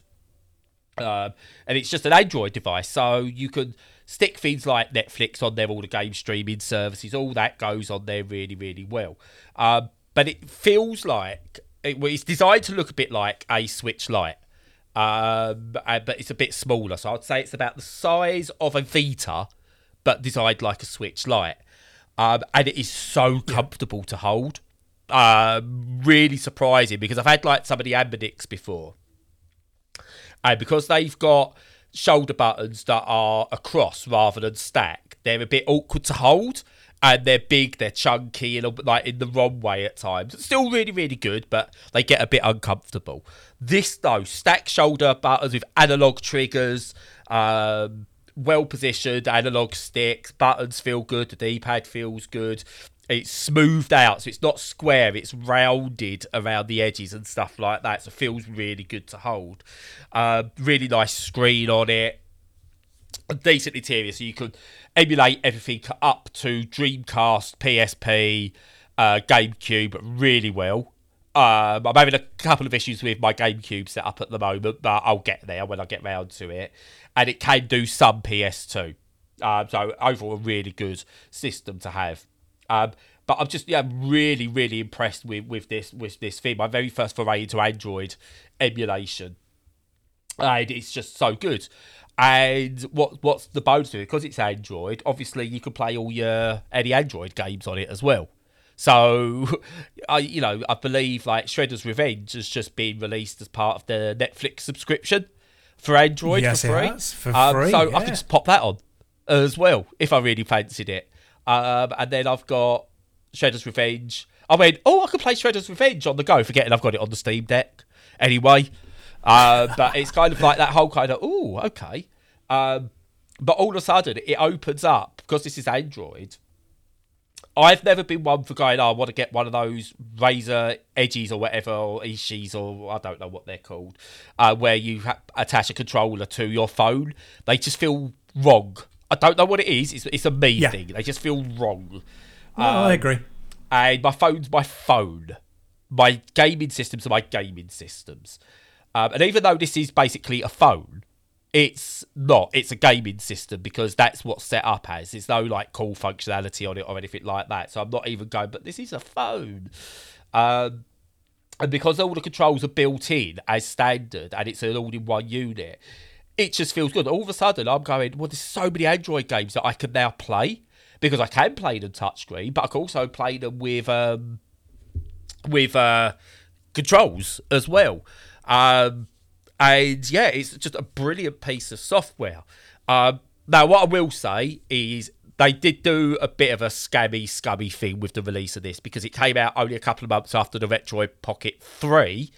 And it's just an Android device, so you can stick things like Netflix on there, all the game streaming services, all that goes on there really, really well. But it feels like... It's designed to look a bit like a Switch Lite, but it's a bit smaller. So I'd say it's about the size of a Vita, but designed like a Switch Lite. And it is so comfortable to hold. Really surprising, because I've had like some of the Ambernics before. And because they've got shoulder buttons that are across rather than stack, they're a bit awkward to hold. And they're big, they're chunky, and like in the wrong way at times. It's still really, really good, but they get a bit uncomfortable. This, though, stacked shoulder buttons with analog triggers, well-positioned analog sticks, buttons feel good, the D-pad feels good. It's smoothed out, so it's not square, it's rounded around the edges and stuff like that, so it feels really good to hold. Really nice screen on it. A decent interior, so you can emulate everything up to Dreamcast, PSP, GameCube really well. I'm having a couple of issues with my GameCube set up at the moment, but I'll get there when I get round to it. And it can do some PS2. So overall, a really good system to have. But I'm just really, really impressed with this thing. My very first foray into Android emulation. And it's just so good. And what's the bonus to it? Because it's Android, obviously you can play all your any Android games on it as well. So, I believe like Shredder's Revenge has just been released as part of the Netflix subscription for Android for free. So I could just pop that on as well if I really fancied it. And then I've got Shredder's Revenge. I went, I could play Shredder's Revenge on the go, forgetting I've got it on the Steam Deck anyway. But it's kind of like that whole kind of, okay. But all of a sudden, it opens up, because this is Android. I've never been one for going, I want to get one of those Razor Edges or whatever, or Ishis, or I don't know what they're called, where you attach a controller to your phone. They just feel wrong. I don't know what it is. It's a me thing. They just feel wrong. No, I agree. And my phone's my phone. My gaming systems are my gaming systems. And even though this is basically a phone, it's not. It's a gaming system because that's what's set up as. There's no like call functionality on it or anything like that. So I'm not even going, but this is a phone. And because all the controls are built in as standard and it's an all-in-one unit, it just feels good. All of a sudden, I'm going, well, there's so many Android games that I can now play because I can play them touchscreen, but I can also play them with controls as well. And it's just a brilliant piece of software. Now, what I will say is they did do a bit of a scammy, scummy thing with the release of this because it came out only a couple of months after the Retroid Pocket 3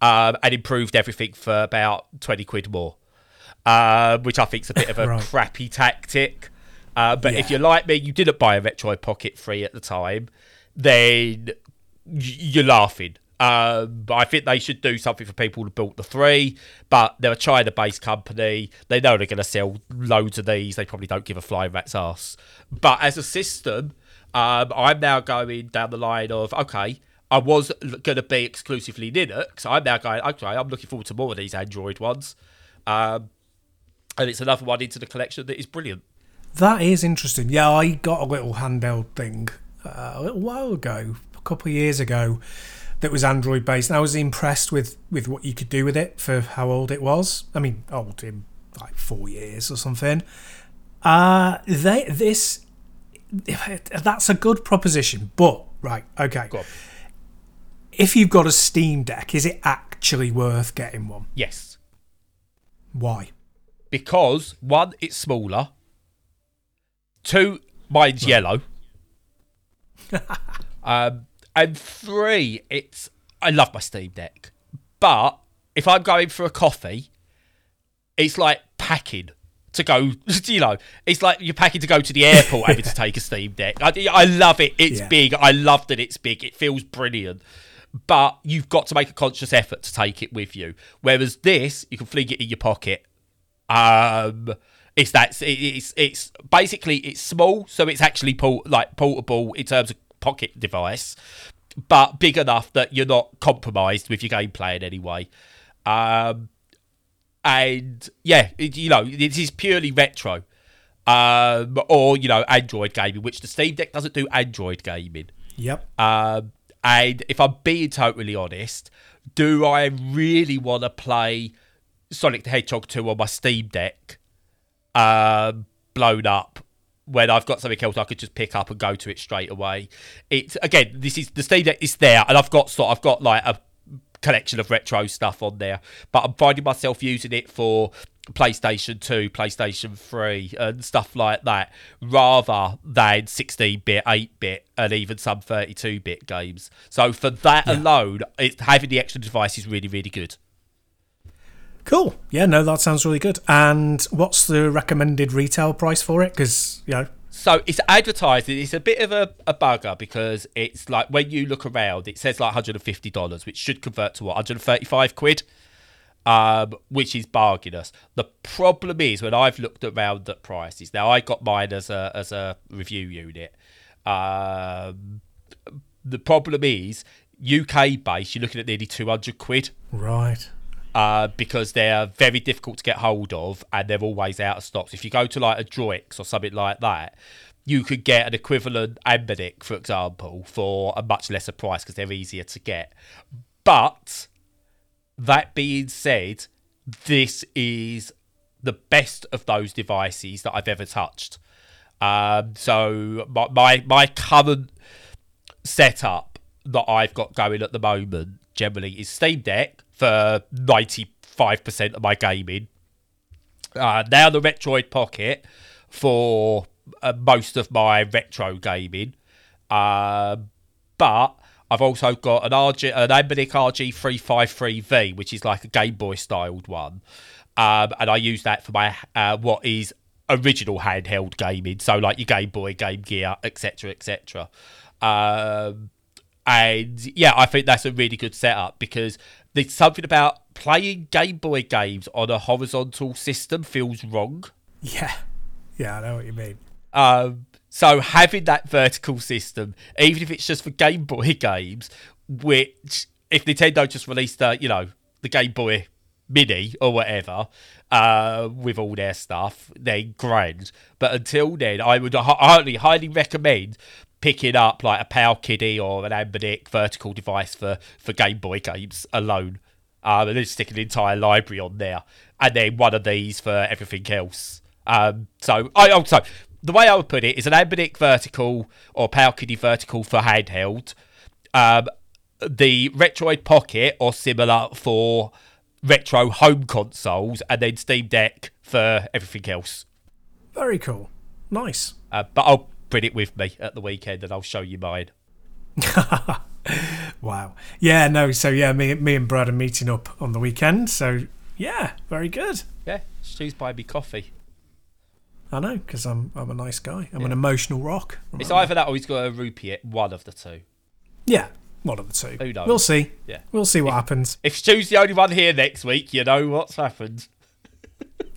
and improved everything for about 20 quid more, which I think is a bit of a crappy tactic. But if you're like me, you didn't buy a Retroid Pocket 3 at the time, then you're laughing. I think they should do something for people who built the 3, but they're a China-based company. They know they're going to sell loads of these. They probably don't give a flying rat's ass. But as a system, I'm now going down the line of, okay, I was going to be exclusively Linux. I'm now going, okay, I'm looking forward to more of these Android ones. And it's another one into the collection that is brilliant. That is interesting. Yeah, I got a little handheld thing a little while ago, a couple of years ago, that was Android based, and I was impressed with what you could do with it for how old it was. I mean, old in like 4 years or something. That's a good proposition, but right, okay. Go on. If you've got a Steam Deck, is it actually worth getting one? Yes. Why? Because one, it's smaller. Two, mine's yellow. And three, I love my Steam Deck, but if I'm going for a coffee, it's like packing to go, it's like you're packing to go to the airport having to take a Steam Deck. I love it. It's big. I love that it's big. It feels brilliant, but you've got to make a conscious effort to take it with you. Whereas this, you can fling it in your pocket. It's that it's basically it's small, so it's actually portable in terms of pocket device, but big enough that you're not compromised with your gameplay in any way. And yeah, this is purely retro, or Android gaming, which the Steam Deck doesn't do Android gaming. Yep. And if I'm being totally honest, do I really want to play Sonic the Hedgehog 2 on my Steam Deck, blown up, when I've got something else I could just pick up and go to it straight away? It's again, this is the Steam Deck is there, and I've got like a collection of retro stuff on there, but I'm finding myself using it for PlayStation 2, PlayStation 3 and stuff like that, rather than 16-bit, 8-bit and even some 32-bit games. So for that alone, having the extra device is really, really good. Cool. Yeah, no, that sounds really good. And what's the recommended retail price for it? Because, So it's advertised. It's a bit of a bugger because it's like when you look around, it says like $150, which should convert to what, 135 quid, which is bargainous. The problem is when I've looked around at prices. Now I got mine as a review unit. The problem is UK based, you're looking at nearly 200 quid. Right. Because they're very difficult to get hold of and they're always out of stock. So if you go to like a Droix or something like that, you could get an equivalent Ambernic, for example, for a much lesser price because they're easier to get. But that being said, this is the best of those devices that I've ever touched. So my current setup that I've got going at the moment generally is Steam Deck for 95% of my gaming. Now the Retroid Pocket for most of my retro gaming. But I've also got an Ambernic RG353V, which is like a Game Boy styled one. And I use that for my what is original handheld gaming. So like your Game Boy, Game Gear, etc, etc. And yeah, I think that's a really good setup because there's something about playing Game Boy games on a horizontal system feels wrong. Yeah, I know what you mean. So having that vertical system, even if it's just for Game Boy games, which if Nintendo just released, the Game Boy Mini or whatever, with all their stuff, then grand. But until then, I would highly recommend picking up like a Powkiddy or an Ambernic vertical device for Game Boy games alone. And then stick an entire library on there. And then one of these for everything else. So the way I would put it is an Ambernic vertical or Powkiddy vertical for handheld. The Retroid Pocket or similar for retro home consoles. And then Steam Deck for everything else. Very cool. Nice. But I'll bring it with me at the weekend and I'll show you mine. Wow. Yeah, no, so yeah, me and Brad are meeting up on the weekend, so yeah, very good. Yeah, Stu's buying me coffee. I know, because I'm a nice guy. I'm an emotional rock. Remember? It's either that or he's got a rupee at one of the two. Yeah, one of the two. Who knows? We'll see. Yeah. We'll see what happens. If Stu's the only one here next week, you know what's happened.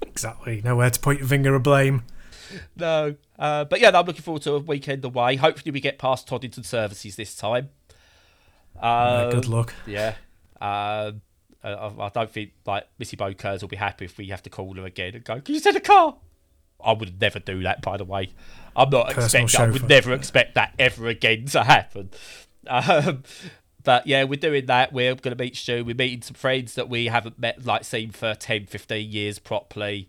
Exactly. Nowhere to point your finger of blame. No. But yeah, I'm looking forward to a weekend away. Hopefully we get past Toddington Services this time. Good luck. Yeah. I don't think like Missy Bokers will be happy if we have to call her again and go, can you send a car? I would never do that, by the way. I would never expect that ever again to happen. But yeah, we're doing that. We're going to meet Stu. We're meeting some friends that we haven't met, seen for 10, 15 years properly.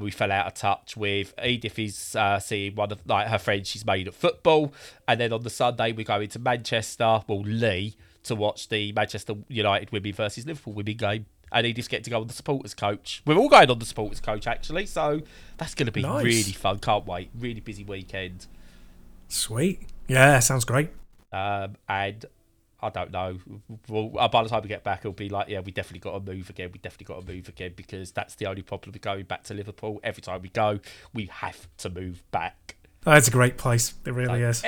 We fell out of touch with Edith. Is seeing one of her friends she's made at football, and then on the Sunday we're going to Manchester, Lee, to watch the Manchester United women versus Liverpool women game, and Edith's getting to go on the supporters coach. We're all going on the supporters coach actually, so that's going to be nice. Really fun. Can't wait. Really busy weekend. Sweet. Yeah, sounds great. And I don't know. Well, by the time we get back, it'll be like, yeah, we definitely got to move again. Because that's the only problem with going back to Liverpool. Every time we go, we have to move back. Oh, it's a great place. It really is.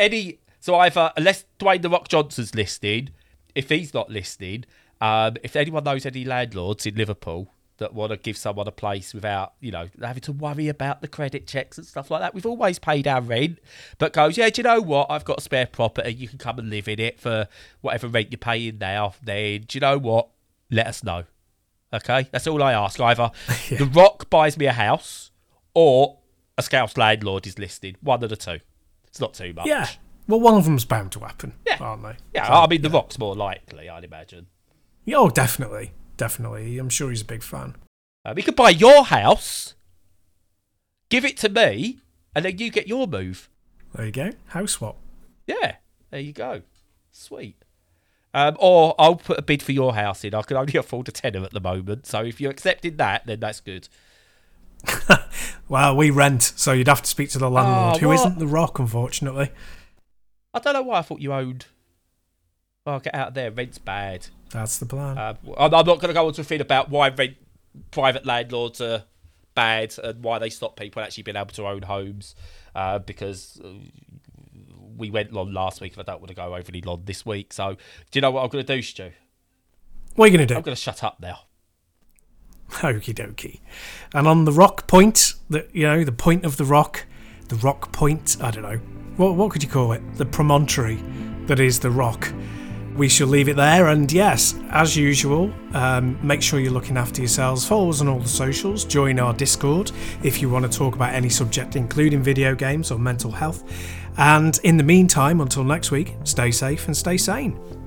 So either, unless Dwayne The Rock Johnson's listening, if he's not listening, if anyone knows any landlords in Liverpool, that want to give someone a place without, you know, having to worry about the credit checks and stuff like that. We've always paid our rent, but goes, yeah, do you know what? I've got a spare property. You can come and live in it for whatever rent you're paying now. Then, do you know what? Let us know. Okay? That's all I ask. Either yeah. The Rock buys me a house or a Scouse landlord is listed. One of the two. It's not too much. Yeah. Well, one of them's bound to happen, aren't they? Yeah, so, I mean, The Rock's more likely, I'd imagine. Yeah, oh, definitely. Definitely. I'm sure he's a big fan. He could buy your house, give it to me, and then you get your move. There you go. House swap. Yeah, there you go. Sweet. Or I'll put a bid for your house in. I can only afford a tenner at the moment. So if you're accepting that, then that's good. Well, we rent, so you'd have to speak to the landlord, who isn't The Rock, unfortunately. I don't know why I thought you owned... Well, get out of there. Rent's bad. That's the plan. I'm not going to go on to a thing about why rent, private landlords are bad and why they stop people actually being able to own homes, because we went long last week and I don't want to go overly long this week. So, do you know what I'm going to do, Stu? What are you going to do? I'm going to shut up now. Okie dokie. And on the Rock point, the point of the Rock point, I don't know. What could you call it? The promontory that is the Rock. We shall leave it there, and yes, as usual, make sure you're looking after yourselves. Follow us on all the socials, join our Discord if you want to talk about any subject, including video games or mental health. And in the meantime, until next week, stay safe and stay sane.